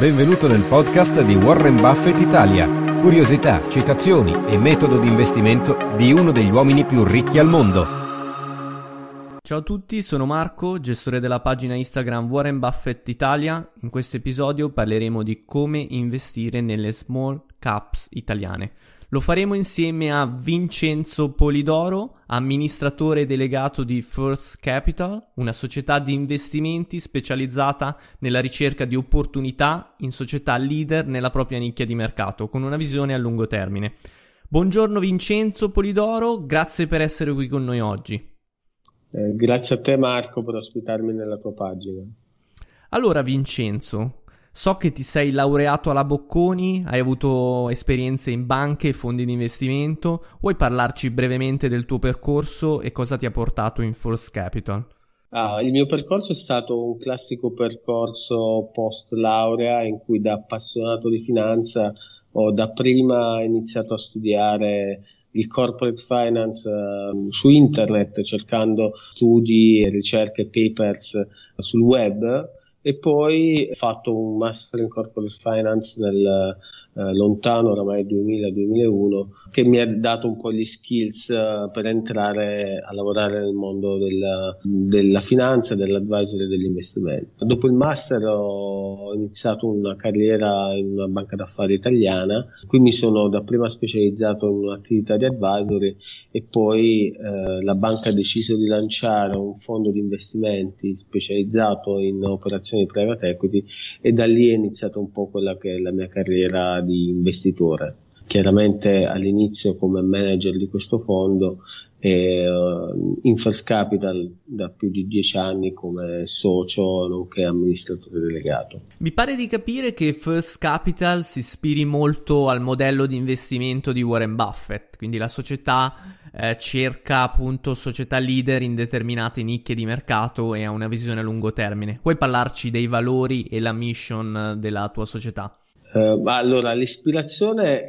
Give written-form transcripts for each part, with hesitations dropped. Benvenuto nel podcast di Warren Buffett Italia. Curiosità, citazioni e metodo di investimento di uno degli uomini più ricchi al mondo. Ciao a tutti, sono Marco, gestore della pagina Instagram Warren Buffett Italia. In questo episodio parleremo di come investire nelle small caps italiane. Lo faremo insieme a Vincenzo Polidoro, amministratore delegato di First Capital, una società di investimenti specializzata nella ricerca di opportunità in società leader nella propria nicchia di mercato, con una visione a lungo termine. Buongiorno Vincenzo Polidoro, grazie per essere qui con noi oggi. Grazie a te Marco per ospitarmi nella tua pagina. Allora Vincenzo, so che ti sei laureato alla Bocconi, hai avuto esperienze in banche e fondi di investimento. Vuoi parlarci brevemente del tuo percorso e cosa ti ha portato in First Capital? Il mio percorso è stato un classico percorso post laurea in cui da appassionato di finanza ho dapprima iniziato a studiare il corporate finance su internet, cercando studi, ricerche, papers sul web. E poi ho fatto un Master in Corporate Finance nel lontano oramai 2000-2001, che mi ha dato un po' gli skills per entrare a lavorare nel mondo della finanza, dell'advisory e dell'investimento. Dopo il Master ho iniziato una carriera in una banca d'affari italiana, qui mi sono dapprima specializzato in un'attività di advisory e poi la banca ha deciso di lanciare un fondo di investimenti specializzato in operazioni private equity e da lì è iniziata un po' quella che è la mia carriera di investitore. Chiaramente all'inizio come manager di questo fondo e in First Capital da più di 10 anni come socio nonché amministratore delegato. Mi pare di capire che First Capital si ispiri molto al modello di investimento di Warren Buffett, quindi la società cerca appunto società leader in determinate nicchie di mercato e ha una visione a lungo termine. Vuoi parlarci dei valori e la mission della tua società? Allora, l'ispirazione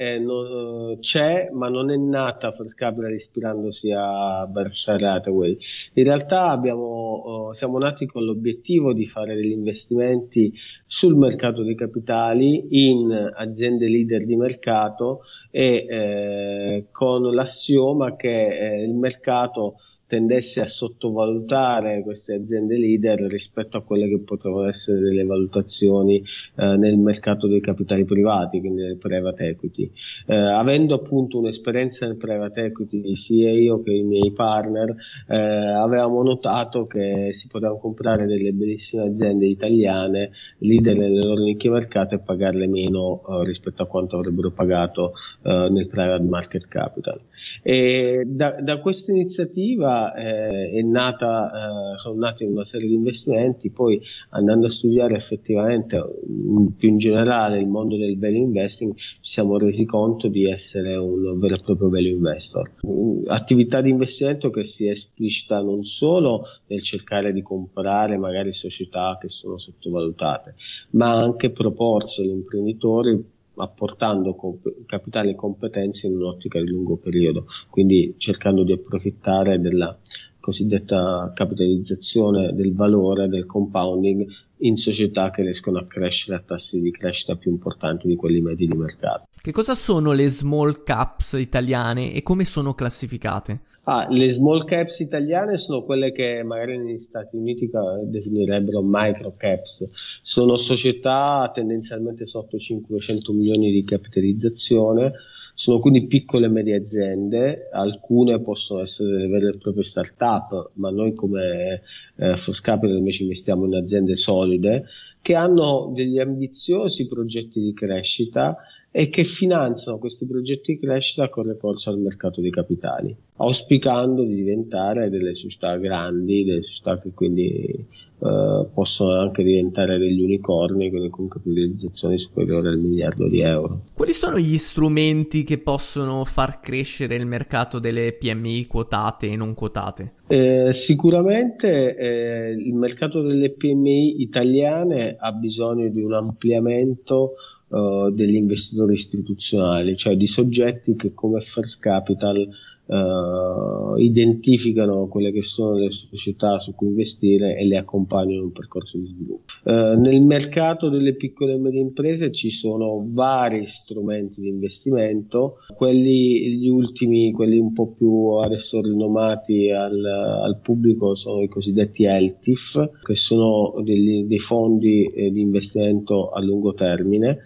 c'è, ma non è nata First Capital ispirandosi a Berkshire Hathaway. In realtà siamo nati con l'obiettivo di fare degli investimenti sul mercato dei capitali in aziende leader di mercato e con l'assioma che il mercato tendesse a sottovalutare queste aziende leader rispetto a quelle che potevano essere delle valutazioni nel mercato dei capitali privati, quindi nel private equity. Avendo appunto un'esperienza nel private equity sia io che i miei partner, avevamo notato che si potevano comprare delle bellissime aziende italiane, leader nelle loro nicchie mercato, e pagarle meno rispetto a quanto avrebbero pagato nel private market capital. E da questa iniziativa sono nati una serie di investimenti, poi andando a studiare effettivamente più in generale il mondo del value investing ci siamo resi conto di essere un vero e proprio value investor, attività di investimento che si esplicita non solo nel cercare di comprare magari società che sono sottovalutate, ma anche proporsi agli imprenditori apportando capitale e competenze in un'ottica di lungo periodo, quindi cercando di approfittare della cosiddetta capitalizzazione del valore, del compounding, in società che riescono a crescere a tassi di crescita più importanti di quelli medi di mercato. Che cosa sono le small caps italiane e come sono classificate? Le small caps italiane sono quelle che magari negli Stati Uniti definirebbero micro caps. Sono società tendenzialmente sotto 500 milioni di capitalizzazione. Sono quindi piccole e medie aziende, alcune possono essere delle vere e proprie start-up, ma noi come First Capital invece investiamo in aziende solide che hanno degli ambiziosi progetti di crescita e che finanziano questi progetti di crescita con ricorso al mercato dei capitali, auspicando di diventare delle società grandi, delle società che quindi possono anche diventare degli unicorni, quindi con capitalizzazioni superiori al $1 miliardo. Quali sono gli strumenti che possono far crescere il mercato delle PMI quotate e non quotate? Sicuramente il mercato delle PMI italiane ha bisogno di un ampliamento degli investitori istituzionali, cioè di soggetti che come First Capital identificano quelle che sono le società su cui investire e le accompagnano in un percorso di sviluppo. Nel mercato delle piccole e medie imprese ci sono vari strumenti di investimento, quelli gli ultimi, quelli un po' più adesso rinomati al pubblico, sono i cosiddetti ELTIF, che sono dei fondi di investimento a lungo termine,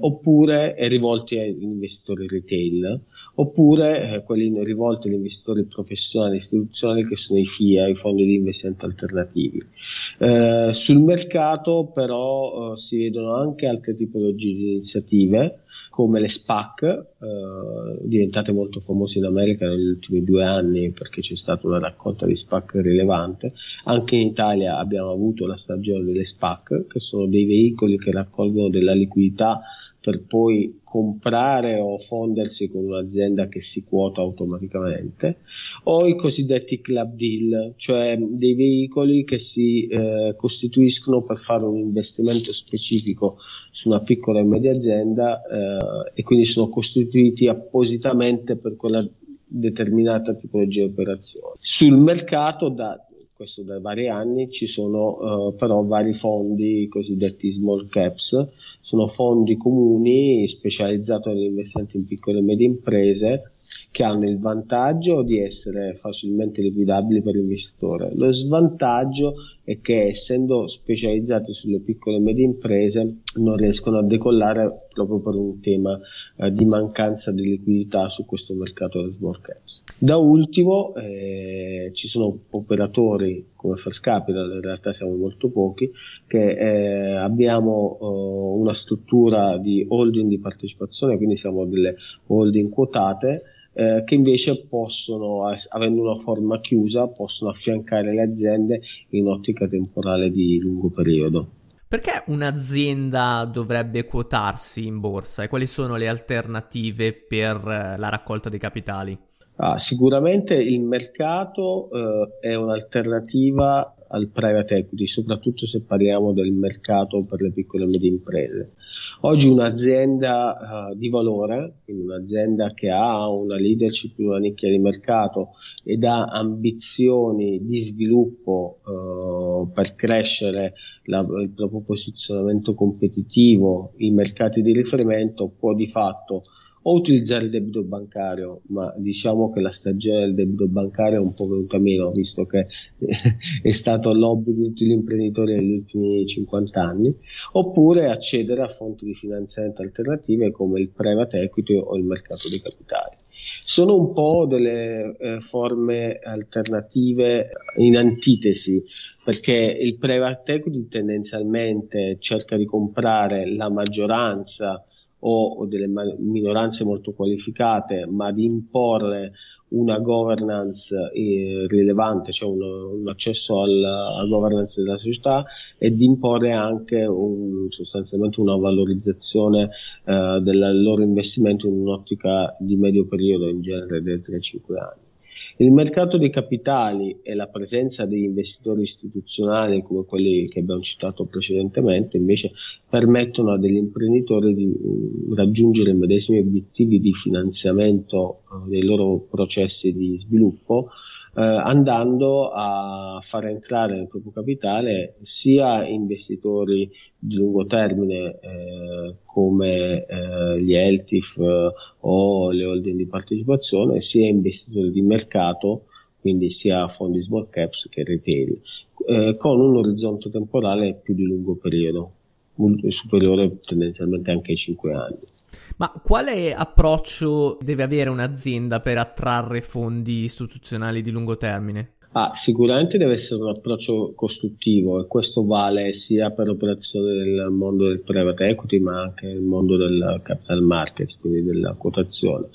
oppure rivolti agli investitori retail, oppure quelli rivolti agli investitori professionali istituzionali, che sono i FIA, i fondi di investimento alternativi. Sul mercato però si vedono anche altre tipologie di iniziative, come le SPAC, diventate molto famose in America negli ultimi 2 anni perché c'è stata una raccolta di SPAC rilevante. Anche in Italia abbiamo avuto la stagione delle SPAC, che sono dei veicoli che raccolgono della liquidità per poi comprare o fondersi con un'azienda che si quota automaticamente, o i cosiddetti club deal, cioè dei veicoli che si costituiscono per fare un investimento specifico su una piccola e media azienda e quindi sono costituiti appositamente per quella determinata tipologia di operazione. Sul mercato questo da vari anni ci sono però vari fondi cosiddetti small caps, sono fondi comuni specializzati nell'investimento in piccole e medie imprese che hanno il vantaggio di essere facilmente liquidabili per l'investitore. Lo svantaggio è che, essendo specializzati sulle piccole e medie imprese, non riescono a decollare proprio per un tema di mancanza di liquidità su questo mercato del small caps. Da ultimo ci sono operatori come First Capital, in realtà siamo molto pochi, che abbiamo una struttura di holding di partecipazione, quindi siamo delle holding quotate, che invece possono, avendo una forma chiusa, possono affiancare le aziende in ottica temporale di lungo periodo. Perché un'azienda dovrebbe quotarsi in borsa e quali sono le alternative per la raccolta dei capitali? Sicuramente il mercato è un'alternativa al private equity, soprattutto se parliamo del mercato per le piccole e medie imprese. Oggi un'azienda di valore, quindi un'azienda che ha una leadership in una nicchia di mercato ed ha ambizioni di sviluppo per crescere il proprio posizionamento competitivo in mercati di riferimento, può di fatto o utilizzare il debito bancario, ma diciamo che la stagione del debito bancario è un po' venuta meno, visto che è stato lobby di tutti gli imprenditori negli ultimi 50 anni, oppure accedere a fonti di finanziamento alternative come il private equity o il mercato dei capitali. Sono un po' delle forme alternative in antitesi, perché il private equity tendenzialmente cerca di comprare la maggioranza o delle minoranze molto qualificate, ma di imporre una governance rilevante, cioè un accesso alla governance della società, e di imporre anche sostanzialmente una valorizzazione del loro investimento in un'ottica di medio periodo, in genere dei 3-5 anni. Il mercato dei capitali e la presenza degli investitori istituzionali, come quelli che abbiamo citato precedentemente, invece permettono a degli imprenditori di raggiungere i medesimi obiettivi di finanziamento dei loro processi di sviluppo, andando a far entrare nel proprio capitale sia investitori di lungo termine come gli ELTIF o le holding di partecipazione, sia investitori di mercato, quindi sia fondi small caps che retail, con un orizzonte temporale più di lungo periodo, superiore tendenzialmente anche ai 5 anni. Ma quale approccio deve avere un'azienda per attrarre fondi istituzionali di lungo termine? Sicuramente deve essere un approccio costruttivo, e questo vale sia per operazioni del mondo del private equity ma anche nel mondo del capital markets, quindi della quotazione.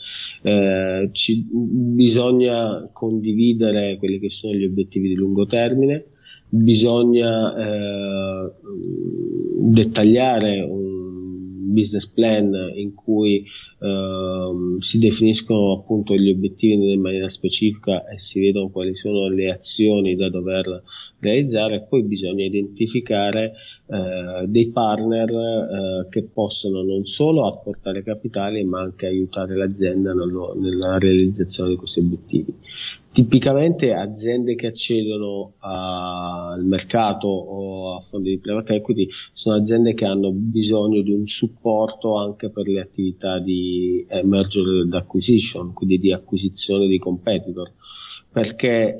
Bisogna condividere quelli che sono gli obiettivi di lungo termine, bisogna dettagliare un business plan in cui si definiscono appunto gli obiettivi in maniera specifica e si vedono quali sono le azioni da dover realizzare. Poi bisogna identificare dei partner che possono non solo apportare capitale ma anche aiutare l'azienda nella realizzazione di questi obiettivi. Tipicamente aziende che accedono al mercato o a fondi di private equity sono aziende che hanno bisogno di un supporto anche per le attività di merger and acquisition, quindi di acquisizione di competitor, perché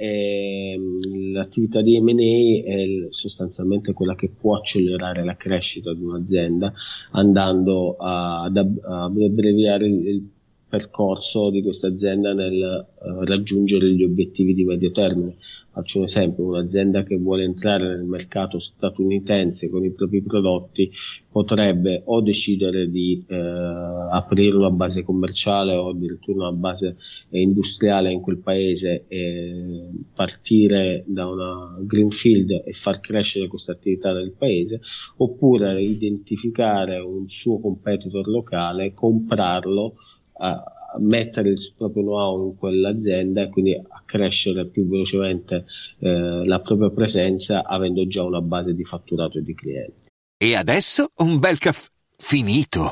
l'attività di M&A è sostanzialmente quella che può accelerare la crescita di un'azienda andando ad abbreviare il percorso di questa azienda nel raggiungere gli obiettivi di medio termine. Faccio un esempio: un'azienda che vuole entrare nel mercato statunitense con i propri prodotti potrebbe o decidere di aprire una base commerciale o addirittura una base industriale in quel paese e partire da una greenfield e far crescere questa attività nel paese, oppure identificare un suo competitor locale, comprarlo, a mettere il proprio know-how in quell'azienda e quindi a crescere più velocemente la propria presenza avendo già una base di fatturato e di clienti. E adesso un bel caffè finito.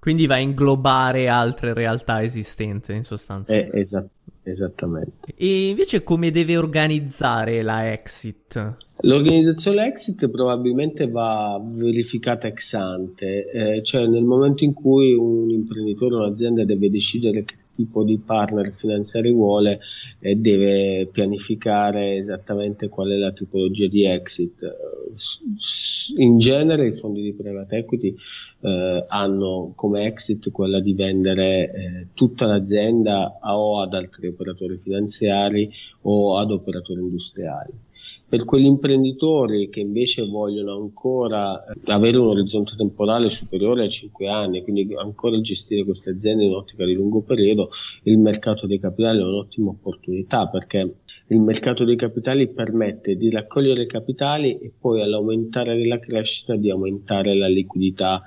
Quindi va a inglobare altre realtà esistenti, in sostanza. Esattamente. E invece come deve organizzare la exit? L'organizzazione exit probabilmente va verificata ex ante, cioè nel momento in cui un imprenditore o un'azienda deve decidere che tipo di partner finanziari vuole, deve pianificare esattamente qual è la tipologia di exit. In genere i fondi di private equity hanno come exit quella di vendere tutta l'azienda o ad altri operatori finanziari o ad operatori industriali. Per quegli imprenditori che invece vogliono ancora avere un orizzonte temporale superiore a 5 anni, quindi ancora gestire queste aziende in ottica di lungo periodo, il mercato dei capitali è un'ottima opportunità, perché il mercato dei capitali permette di raccogliere capitali e poi, all'aumentare della crescita, di aumentare la liquidità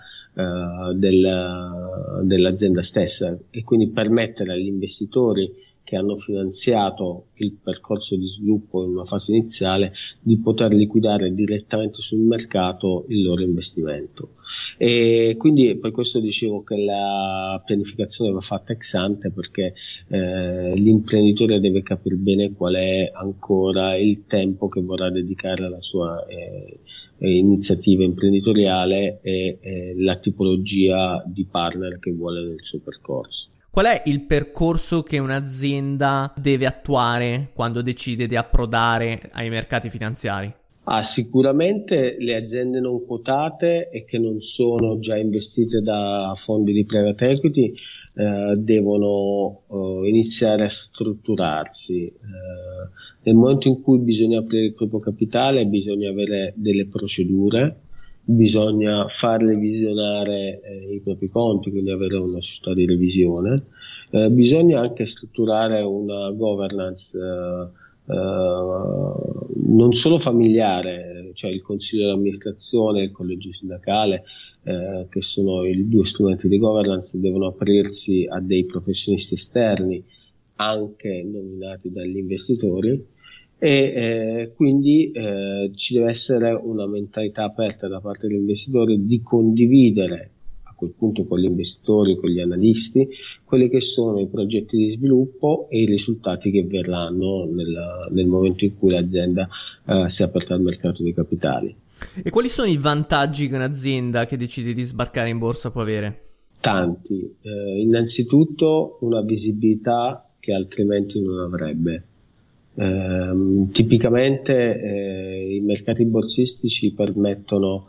dell'azienda stessa, e quindi permettere agli investitori che hanno finanziato il percorso di sviluppo in una fase iniziale di poter liquidare direttamente sul mercato il loro investimento. E quindi per questo dicevo che la pianificazione va fatta ex ante, perché l'imprenditore deve capire bene qual è ancora il tempo che vorrà dedicare alla sua iniziativa imprenditoriale e la tipologia di partner che vuole nel suo percorso. Qual è il percorso che un'azienda deve attuare quando decide di approdare ai mercati finanziari? Sicuramente le aziende non quotate e che non sono già investite da fondi di private equity devono iniziare a strutturarsi. Nel momento in cui bisogna aprire il proprio capitale, bisogna avere delle procedure. Bisogna far revisionare i propri conti, quindi avere una società di revisione. Bisogna anche strutturare una governance non solo familiare, cioè il consiglio di amministrazione, il collegio sindacale, che sono i due strumenti di governance, devono aprirsi a dei professionisti esterni, anche nominati dagli investitori. Quindi ci deve essere una mentalità aperta da parte dell'investitore di condividere a quel punto con gli investitori, con gli analisti, quelli che sono i progetti di sviluppo e i risultati che verranno nel momento in cui l'azienda si è aperta al mercato dei capitali. E quali sono i vantaggi che un'azienda che decide di sbarcare in borsa può avere? Tanti. Innanzitutto una visibilità che altrimenti non avrebbe. Tipicamente i mercati borsistici permettono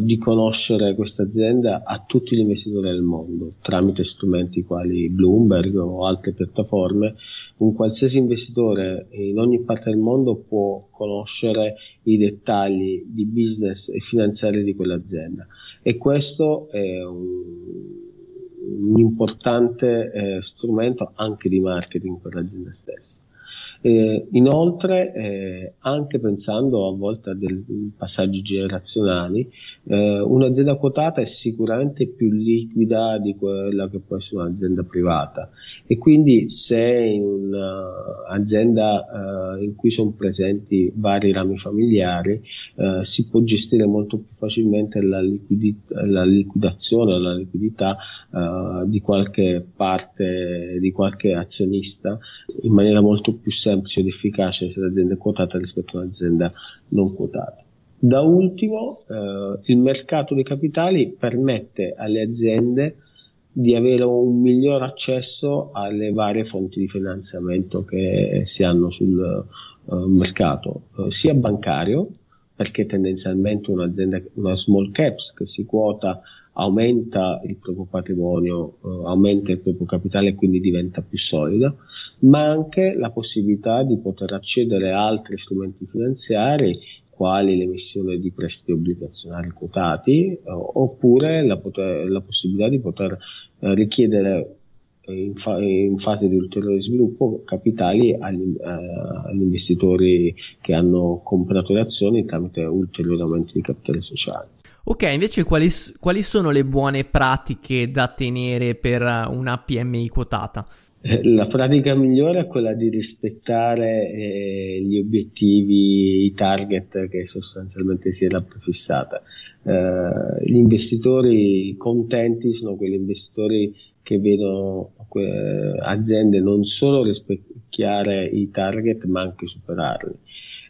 di conoscere questa azienda a tutti gli investitori del mondo tramite strumenti quali Bloomberg o altre piattaforme. Un qualsiasi investitore in ogni parte del mondo può conoscere i dettagli di business e finanziari di quell'azienda, e questo è un importante strumento anche di marketing per l'azienda stessa. Inoltre, anche pensando a volte a dei passaggi generazionali, un'azienda quotata è sicuramente più liquida di quella che può essere un'azienda privata, e quindi se in un'azienda in cui sono presenti vari rami familiari si può gestire molto più facilmente la liquidità di qualche parte, di qualche azionista, in maniera molto più semplice ed efficace se l'azienda è quotata rispetto a un'azienda non quotata. Da ultimo, il mercato dei capitali permette alle aziende di avere un miglior accesso alle varie fonti di finanziamento che si hanno sul mercato, sia bancario, perché tendenzialmente un'azienda, una small caps che si quota, aumenta il proprio patrimonio, aumenta il proprio capitale e quindi diventa più solida, ma anche la possibilità di poter accedere a altri strumenti finanziari quali l'emissione di prestiti obbligazionari quotati, oppure la possibilità di poter richiedere in fase di ulteriore sviluppo capitali agli investitori che hanno comprato le azioni tramite ulteriori aumenti di capitale sociale. Ok, invece quali sono le buone pratiche da tenere per una PMI quotata? La pratica migliore è quella di rispettare gli obiettivi, i target che sostanzialmente si era prefissata. Gli investitori contenti sono quegli investitori che vedono aziende non solo rispecchiare i target ma anche superarli,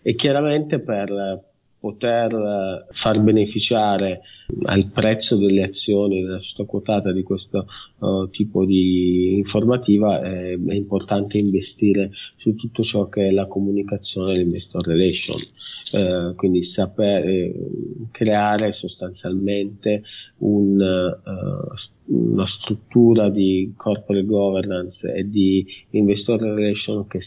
e chiaramente per poter far beneficiare al prezzo delle azioni della società quotata di questo tipo di informativa è importante investire su tutto ciò che è la comunicazione e l'investor relation, quindi sapere creare sostanzialmente una struttura di corporate governance e di investor relation che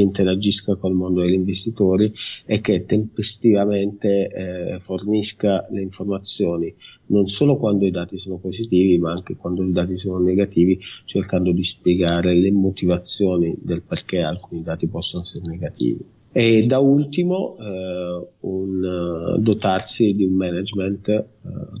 interagisca col mondo degli investitori e che tempestivamente fornisca le informazioni, non solo quando i dati sono positivi ma anche quando i dati sono negativi, cercando di spiegare le motivazioni del perché alcuni dati possono essere negativi. E da ultimo dotarsi di un management,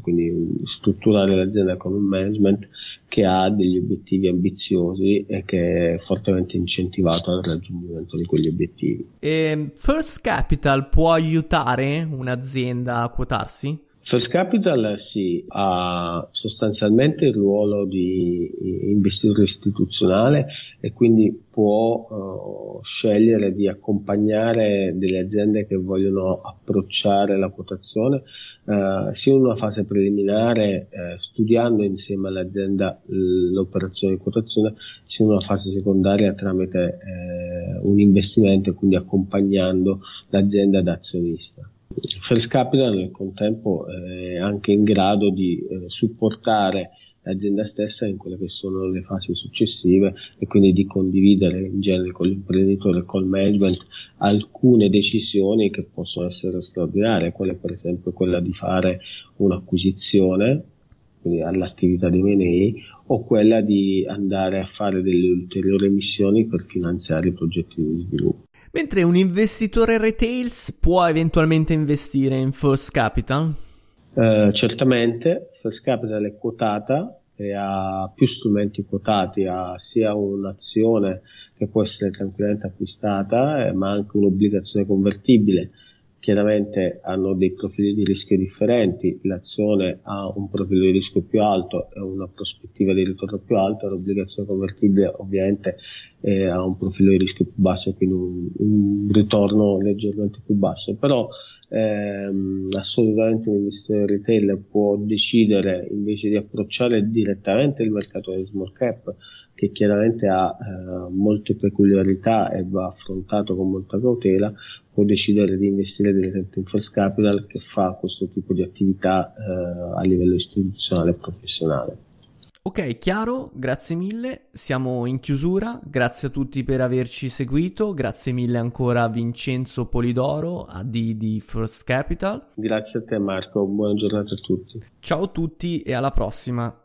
quindi strutturare l'azienda come un management che ha degli obiettivi ambiziosi e che è fortemente incentivato al raggiungimento di quegli obiettivi. E First Capital può aiutare un'azienda a quotarsi? First Capital sì, ha sostanzialmente il ruolo di investitore istituzionale e quindi può scegliere di accompagnare delle aziende che vogliono approcciare la quotazione sia in una fase preliminare studiando insieme all'azienda l'operazione di quotazione, sia in una fase secondaria tramite un investimento e quindi accompagnando l'azienda da azionista. First Capital nel contempo è anche in grado di supportare l'azienda stessa in quelle che sono le fasi successive e quindi di condividere in genere con l'imprenditore e col management alcune decisioni che possono essere straordinarie, quelle per esempio quella di fare un'acquisizione, quindi all'attività di M&A, o quella di andare a fare delle ulteriori emissioni per finanziare i progetti di sviluppo. Mentre un investitore retail può eventualmente investire in First Capital? Certamente, First Capital è quotata e ha più strumenti quotati, ha sia un'azione che può essere tranquillamente acquistata, ma anche un'obbligazione convertibile. Chiaramente hanno dei profili di rischio differenti, l'azione ha un profilo di rischio più alto e una prospettiva di ritorno più alta, l'obbligazione convertibile ovviamente ha un profilo di rischio più basso, quindi un ritorno leggermente più basso, però assolutamente un investitore retail può decidere invece di approcciare direttamente il mercato del small cap, che chiaramente ha molte peculiarità e va affrontato con molta cautela, può decidere di investire direttamente in First Capital, che fa questo tipo di attività a livello istituzionale e professionale. Ok, chiaro, grazie mille, siamo in chiusura, grazie a tutti per averci seguito, grazie mille ancora a Vincenzo Polidoro, AD di First Capital. Grazie a te Marco, buona giornata a tutti. Ciao a tutti e alla prossima.